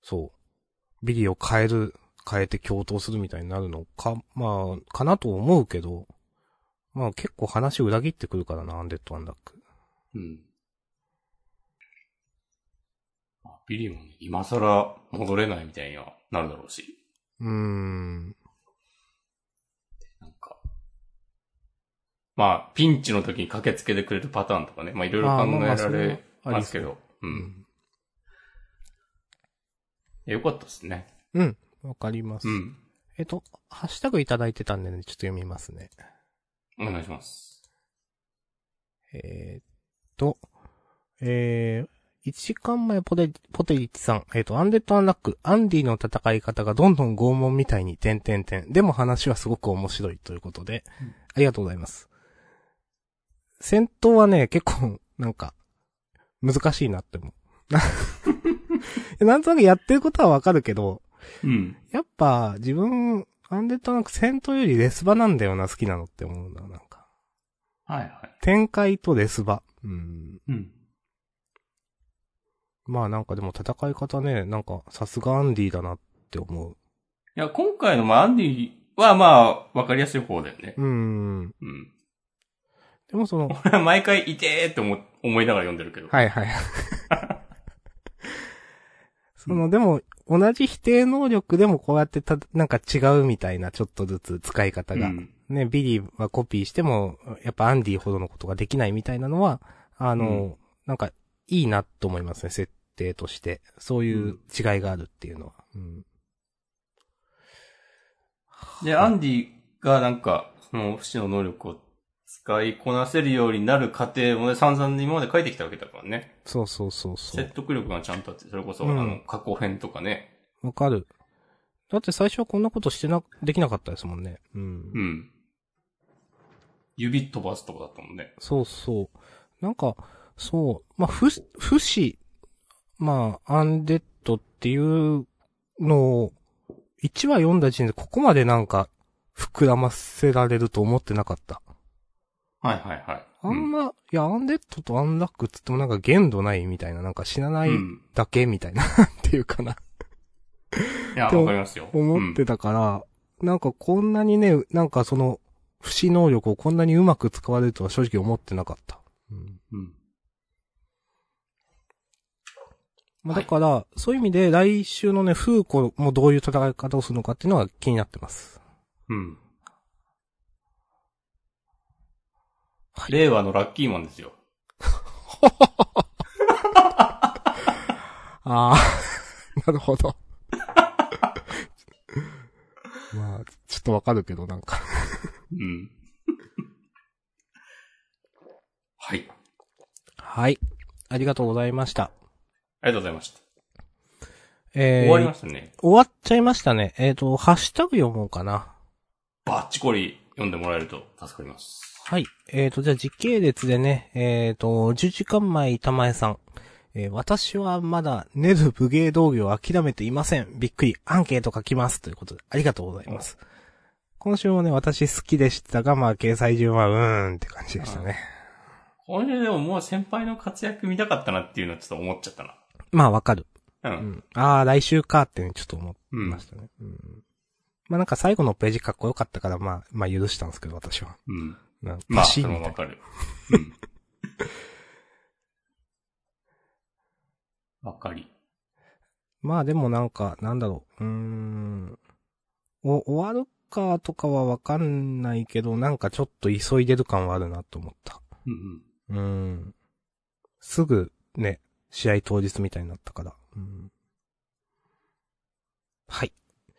そう、ビリーを変える、変えて共闘するみたいになるのか、まあ、かなと思うけど、まあ結構話裏切ってくるからな、アンデッド・アンダック。うん。ビリーもね、今更戻れないみたいにはなるだろうし。うーん。なんか。まあ、ピンチの時に駆けつけてくれるパターンとかね、まあいろいろ考えられますけど。うん。よかったですね。うん。わかります。うん。えっと、ハッシュタグいただいてたんでね、ちょっと読みますね。お願いします。えー、っと、えー、いちじかんまえポテ、ポテリッチさん、えー、っと、アンデッドアンラック、アンディの戦い方がどんどん拷問みたいに、点々点。でも話はすごく面白いということで、うん、ありがとうございます。戦闘はね、結構、なんか、難しいなって思う。なんとなくやってることはわかるけど、うん、やっぱ、自分、アンデッドなんか戦闘よりレスバなんだよな、好きなのって思うな、なんか。はいはい。展開とレスバ。うん。うん。まあなんかでも戦い方ね、なんかさすがアンディだなって思う。いや、今回のまあアンディはまあわかりやすい方だよね。うん。うん。でもその。俺は毎回いてーって思、思いながら読んでるけど。はいはい。その、うん、でも、同じ否定能力でもこうやってた、なんか違うみたいな、ちょっとずつ使い方が、うん。ね、ビリーはコピーしても、やっぱアンディほどのことができないみたいなのは、あの、うん、なんか、いいなと思いますね、設定として。そういう違いがあるっていうのは。うん、で、アンディがなんか、その不死の能力を使いこなせるようになる過程もね、散々今まで書いてきたわけだからね。そうそうそうそう。説得力がちゃんとあって、それこそ、うん、あの、過去編とかね。わかる。だって最初はこんなことしてな、できなかったですもんね。うん。うん。指飛ばすとかだったもんね。そうそう。なんか、そう。まあ、不、不死、まあ、アンデッドっていうのを、いちわ読んだ時点でここまでなんか、膨らませられると思ってなかった。はいはいはい。あんま、うん、いや、アンデッドとアンラックつってもなんか限度ないみたいな、なんか死なないだけみたいな、うん、っていうかな。いや、わかりますよ。思ってたから、うん、なんかこんなにね、なんかその、不死能力をこんなにうまく使われるとは正直思ってなかった。うん。うん、まあ、だから、はい、そういう意味で来週のね、フーコもどういう戦い方をするのかっていうのが気になってます。うん。はい、令和のラッキーマンですよ。ああ、なるほど。まあ、ちょっとわかるけど、なんか。うん。はい。はい。ありがとうございました。ありがとうございました。えー、終わりましたね。終わっちゃいましたね。えっと、ハッシュタグ読もうかな。バッチコリ読んでもらえると助かります。はい。えーと、じゃあ時系列でね、えーと、じゅうじかんまえ板前さん、えー、私はまだネズ武芸道具を諦めていません。びっくり。アンケート書きます。ということで、ありがとうございます。今週もね、私好きでしたが、まあ、掲載順はうーんって感じでしたね。今週でももう先輩の活躍見たかったなっていうのはちょっと思っちゃったな。まあ、わかる。うん。うん、ああ、来週かってね、ちょっと思いましたね。うん。うん、まあ、なんか最後のページかっこよかったから、まあ、まあ、許したんですけど、私は。うん。なんかまあ、それもわかる。うん。ばっかり。まあでもなんか、なんだろう、うーん、お、終わるかとかはわかんないけど、なんかちょっと急いでる感はあるなと思った。うん、うん。うーん。すぐね、試合当日みたいになったから。うん、はい。あ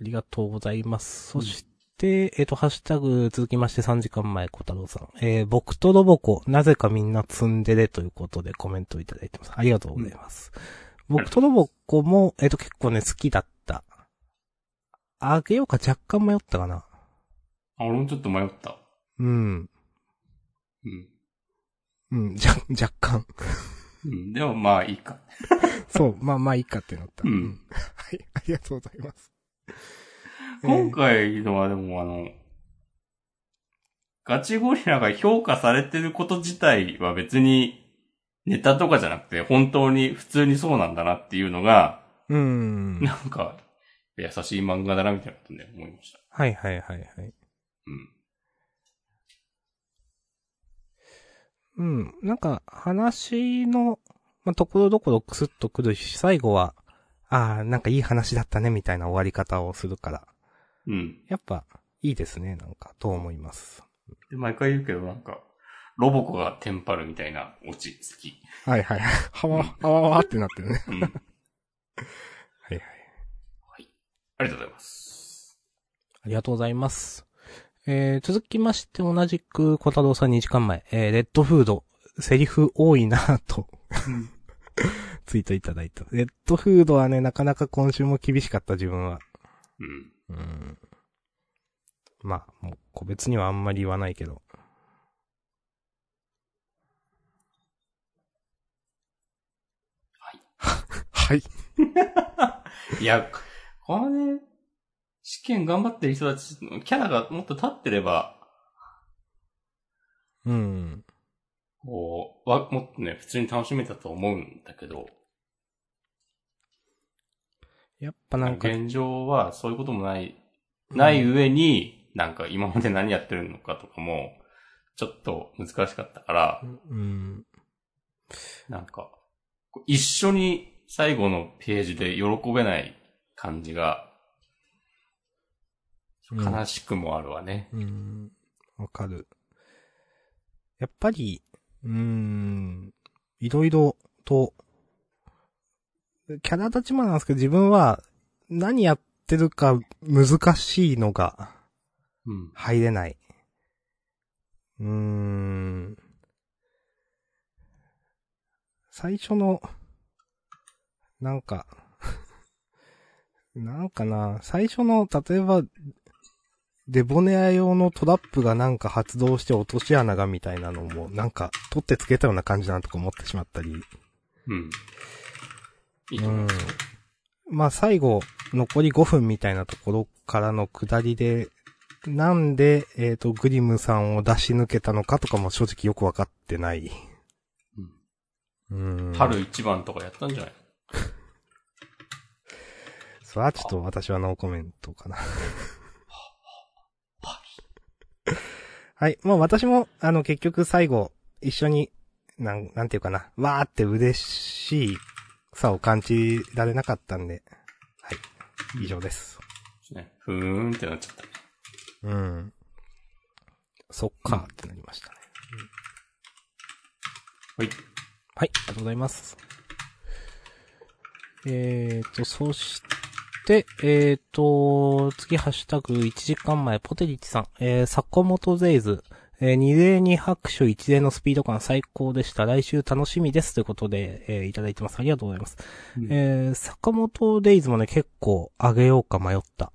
りがとうございます。そして、うんで、えっと、ハッシュタグ続きましてさんじかんまえ、小太郎さん。えー、僕とロボコ、なぜかみんなツンデレということでコメントいただいてます。ありがとうございます。うん、僕とロボコも、えっと、結構ね、好きだった。あげようか若干迷ったかな。あ、俺もちょっと迷った。うん。うん。うん、じゃ、若干。うん、でもまあいいか。そう、まあまあいいかってなった。うん。はい、ありがとうございます。今回のはでもあの、ガチゴリラが評価されてること自体は別にネタとかじゃなくて本当に普通にそうなんだなっていうのが、うん。なんか優しい漫画だなみたいなことね、思いました。はいはいはいはい。うん。うん。なんか話の、まあ、ところどころクスッとくるし、最後は、ああ、なんかいい話だったねみたいな終わり方をするから。うん。やっぱ、いいですね、なんか、と思います。で、毎回言うけど、なんか、ロボコがテンパるみたいなオチ、好き。はいはい。はわ、はわわってなってるね。うん。はいはい。はい。ありがとうございます。ありがとうございます。えー、続きまして、同じく、小太郎さんにじかんまえ、えー、レッドフード、セリフ多いなぁと。うんツイートいただいた。レッドフードはね、なかなか今週も厳しかった自分は。うん。うん。まあ、もう個別にはあんまり言わないけど。はい。はい。いや、このね、試験頑張ってる人たちのキャラがもっと立ってれば。うん。こう、わ、もっとね、普通に楽しめたと思うんだけど。やっぱなんか。現状はそういうこともない、ない上に、うん、なんか今まで何やってるのかとかも、ちょっと難しかったから。うん。なんか、一緒に最後のページで喜べない感じが、悲しくもあるわね。うん。わかる。やっぱり、うーん、いろいろと、キャラ立ちもなんですけど、自分は何やってるか難しいのが入れない。うん、うーん最初のなんかなんかな最初の例えばデボネア用のトラップがなんか発動して落とし穴がみたいなのもなんか取ってつけたような感じだなとか思ってしまったり。うん。いいと思います。うん。まあ最後、残りごふんみたいなところからの下りで、なんで、えっと、グリムさんを出し抜けたのかとかも正直よくわかってない。うん。うん春一番とかやったんじゃないそれはちょっと私はノーコメントかな。はい。まあ私も、あの結局最後、一緒に、なん、なんていうかな、わーって嬉しいさを感じられなかったんで、はい。以上です。ね、ふーんってなっちゃったね。うん。そっかーってなりましたね。うん、はい。はい、ありがとうございます。えーと、そして、で、えっ、ー、と、次、ハッシュタグ、いちじかんまえ、ポテリチさん、えー、Sakamoto Days、えー、二例に拍手一例のスピード感最高でした。来週楽しみです。ということで、えー、いただいてます。ありがとうございます。うん、えー、Sakamoto Daysもね、結構、あげようか迷った。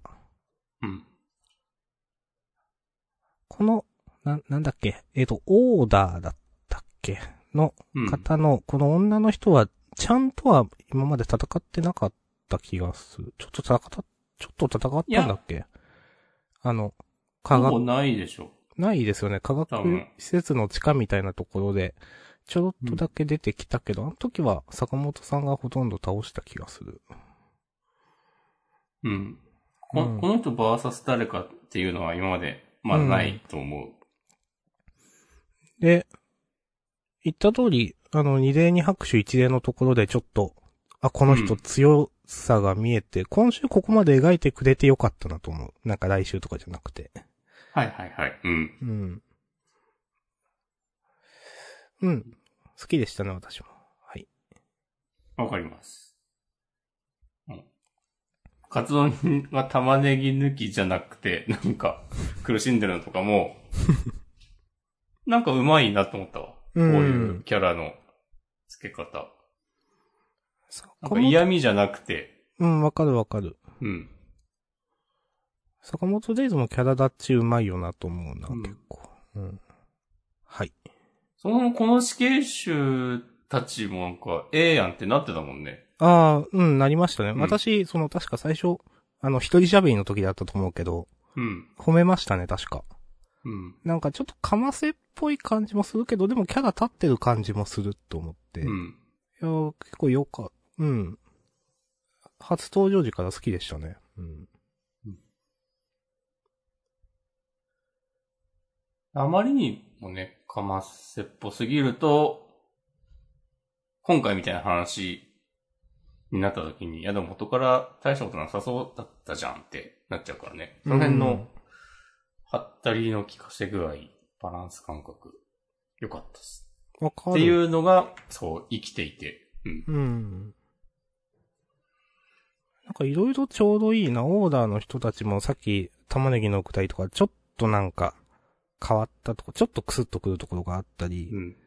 うん。この、な、なんだっけ、えっ、ー、と、オーダーだったっけの方の、うん、この女の人は、ちゃんとは今まで戦ってなかった気がする。ちょっと戦った、ちょっと戦ったんだっけ？あの、科学。ほぼないでしょ。ないですよね。科学施設の地下みたいなところで、ちょろっとだけ出てきたけど、うん、あの時は坂本さんがほとんど倒した気がする。うん。こ、うん、この人バーサス誰かっていうのは今までまだないと思う。うん、で、言った通り、あの、二例二拍手一例のところでちょっと、あ、この人強さが見えて、うん、今週ここまで描いてくれてよかったなと思う。なんか来週とかじゃなくて。はいはいはい。うん。うん。うん。好きでしたね、私も。はい。わかります。うん。カツ丼は玉ねぎ抜きじゃなくて、なんか、苦しんでるのとかも、なんか上手いなと思ったわ。こういうキャラの付け方。なんか嫌味じゃなくて。うん、わかるわかる。うん。Sakamoto Daysもキャラ立ち上手いよなと思うな、うん、結構。うん。はい。その、この死刑囚たちもなんか、ええやんってなってたもんね。ああ、うん、なりましたね。うん、私、その、確か最初、あの、一人喋りの時だったと思うけど、うん。褒めましたね、確か。うん、なんかちょっとかませっぽい感じもするけど、でもキャラ立ってる感じもすると思って。うん、いやー、結構よか、うん。初登場時から好きでしたね。うん。うん、あまりにもね、かませっぽすぎると、今回みたいな話になった時に、いやでも元から大したことなさそうだったじゃんってなっちゃうからね。その辺の、うんはったりの効かせ具合、バランス感覚、良かったっす。わかる。っていうのが、そう、生きていて。うん。うん、なんかいろいろちょうどいいな、オーダーの人たちもさっき、玉ねぎのくだりとか、ちょっとなんか、変わったとこ、ちょっとクスッとくるところがあったり、うん、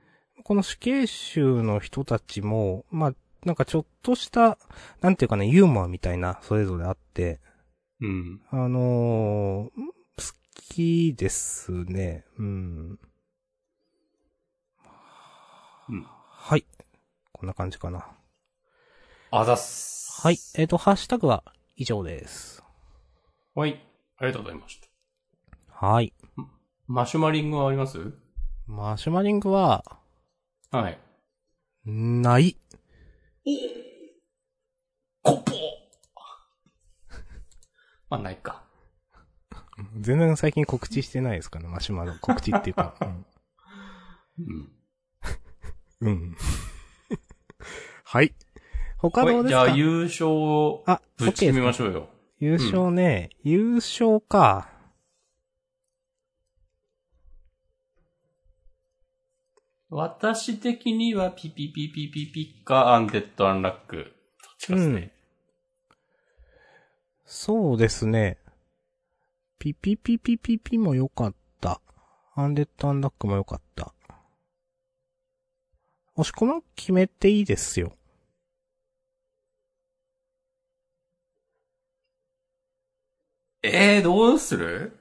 この死刑囚の人たちも、まあ、なんかちょっとした、なんていうかね、ユーモアみたいな、それぞれあって、うん。あのー、好きですね。うん。うん。はい。こんな感じかな。あざっす。はい。えっと、ハッシュタグは以上です。はい。ありがとうございました。はい。マシュマリングはあります？マシュマリングは、はい。ない。おこぽまあ、ないか。全然最近告知してないですかね、マシュマロ。告知っていうか。うん。うん。うん、はい。他どうですか？じゃあ優勝をぶち込みましょうよ。優勝ね、うん、優勝か。私的にはピピピピピピかアンデッドアンラック。どっちかですね。うん、そうですね。ピピピピピピも良かった。アンデッドアンラックも良かった。押し込ま決めていいですよ。えー、どうする？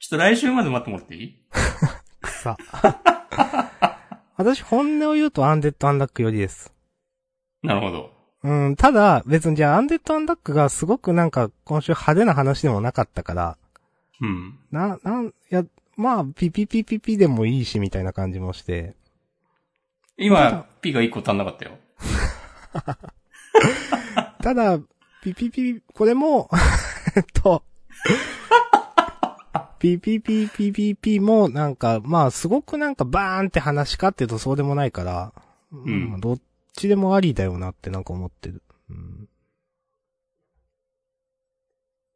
ちょっと来週まで待ってもらっていい？くさ。私本音を言うとアンデッドアンラックよりです。なるほど。うん、ただ、別にじゃあ、アンデッドアンラックがすごくなんか、今週派手な話でもなかったから。うん。な、なん、いや、まあ、ピピピピピでもいいし、みたいな感じもして。今、ピがいっこ足んなかったよ。ただ、ピピピ、これも、えっと、ピピピピピピも、なんか、まあ、すごくなんか、バーンって話かっていうとそうでもないから、うん。うんどっどっちでもありだよなってなんか思ってる。うん、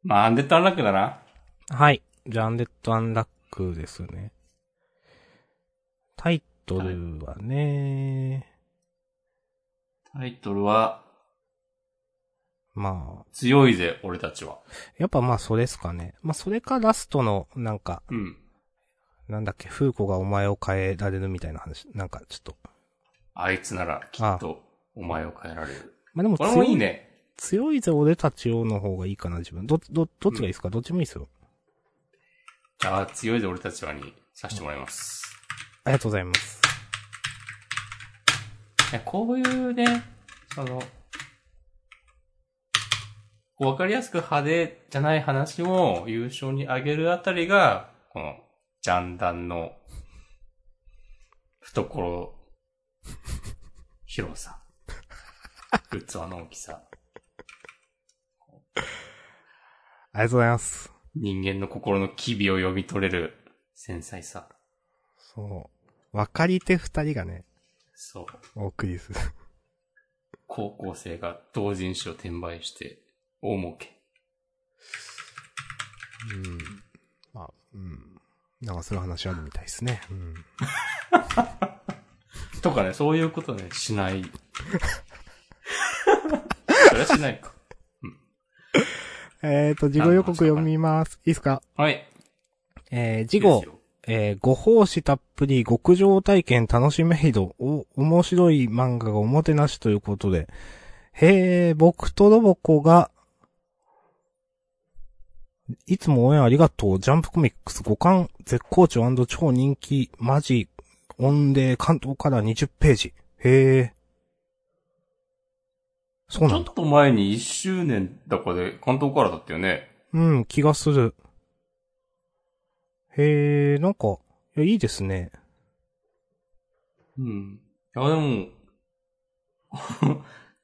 まあ、アンデッドアンラックだな。はい。じゃあ、アンデッドアンラックですね。タイトルはね。タイトルは、まあ。強いぜ、俺たちは。やっぱまあ、それっすかね。まあ、それかラストの、なんか、うん、なんだっけ、フーコがお前を変えられるみたいな話、なんかちょっと。あいつならきっとお前を変えられる。ああまあ、でも強い、これもいいね。強いぜ俺たちをの方がいいかな自分。どどどっちがいいですか、うん、どっちもいいですよ。じゃあ強いぜ俺たちはにさせてもらいます。うん、ありがとうございます。やこういうね、その、わかりやすく派手じゃない話を優勝に上げるあたりが、この、ジャンダンの、懐、広さ、器の大きさ。ありがとうございます。人間の心の機微を読み取れる繊細さ。そう。若り手二人がね。そう。お送りする。高校生が同人誌を転売して、大儲け。うん。まあ、うん。なんかそういう話あるみたいですね。うん。とかね、そういうことね、しない。それはしないか。うん、えっと、事後予告読みます。いいですか？はい。えー、事後、えー、ご奉仕たっぷり極上体験楽しめいど、お、面白い漫画がおもてなしということで、へえ、僕とロボコが、いつも応援ありがとう、ジャンプコミックスごかん、絶好調&超人気、マジ、音で関東からにじゅっページ。へえ。そうなんだ。ちょっと前にいっしゅうねんだかで関東からだったよね。うん、気がする。へえ、なんか、いや、いいですね。うん。いや、でも、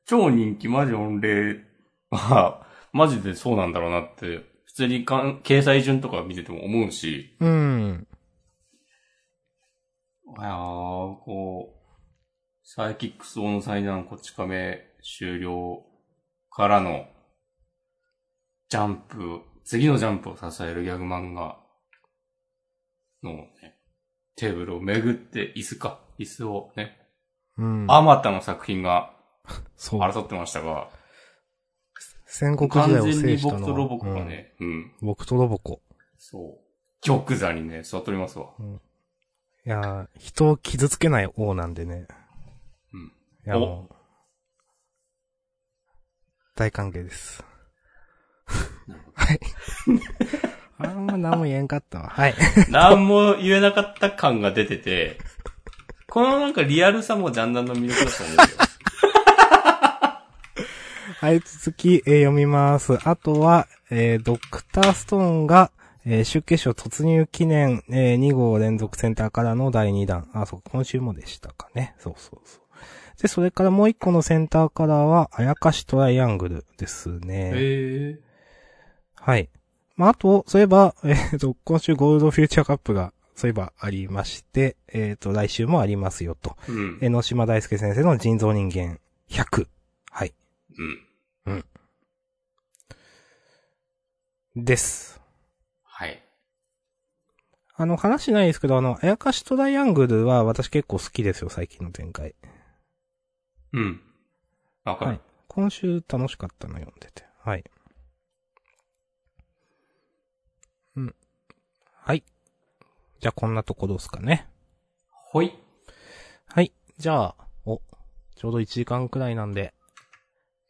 超人気マジ音霊は、マジでそうなんだろうなって、普通にかん掲載順とか見てても思うし。うん。いやー、こう、サイキックス王の災難こち亀終了からの、ジャンプ、次のジャンプを支えるギャグ漫画のね、テーブルを巡って椅子か、椅子をね、うん。あまたの作品が、そう。争ってましたが。戦国時代を制したのは。完全に僕とロボコがね、うん。うん、僕とロボコ。そう。玉座にね、座っておりますわ。うん、いや人を傷つけない王なんでね。うん。いやもう大歓迎です。はい。あんま何も言えんかったわ。はい。何も言えなかった感が出てて、このなんかリアルさもジャンダンの魅力だと思うんですよ。はい、続き、えー、読みます。あとは、えー、ドクターストーンが、えー、出家賞突入記念、えー、にごうれんぞくセンターからのだいにだん。あ、そう、今週もでしたかね。そうそうそう。で、それからもういっこのセンターからは、あやかしトライアングルですね。へー。はい。まあ、あと、そういえば、えーと、今週ゴールドフューチャーカップが、そういえばありまして、えーと、来週もありますよと。うん。江ノ島大輔先生の人造人間ひゃく。はい。うん。うん。です。はい。あの、話しないですけど、あの、あやかしトライアングルは私結構好きですよ、最近の展開。うん。わかる。はい。今週楽しかったの読んでて。はい。うん。はい。じゃあこんなとこどうすかね。ほい。はい。じゃあ、お、ちょうどいちじかんくらいなんで、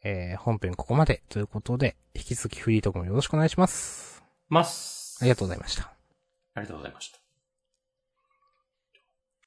えー、本編ここまでということで、引き続きフリートークもよろしくお願いします。ます。ありがとうございました。ありがとうございました。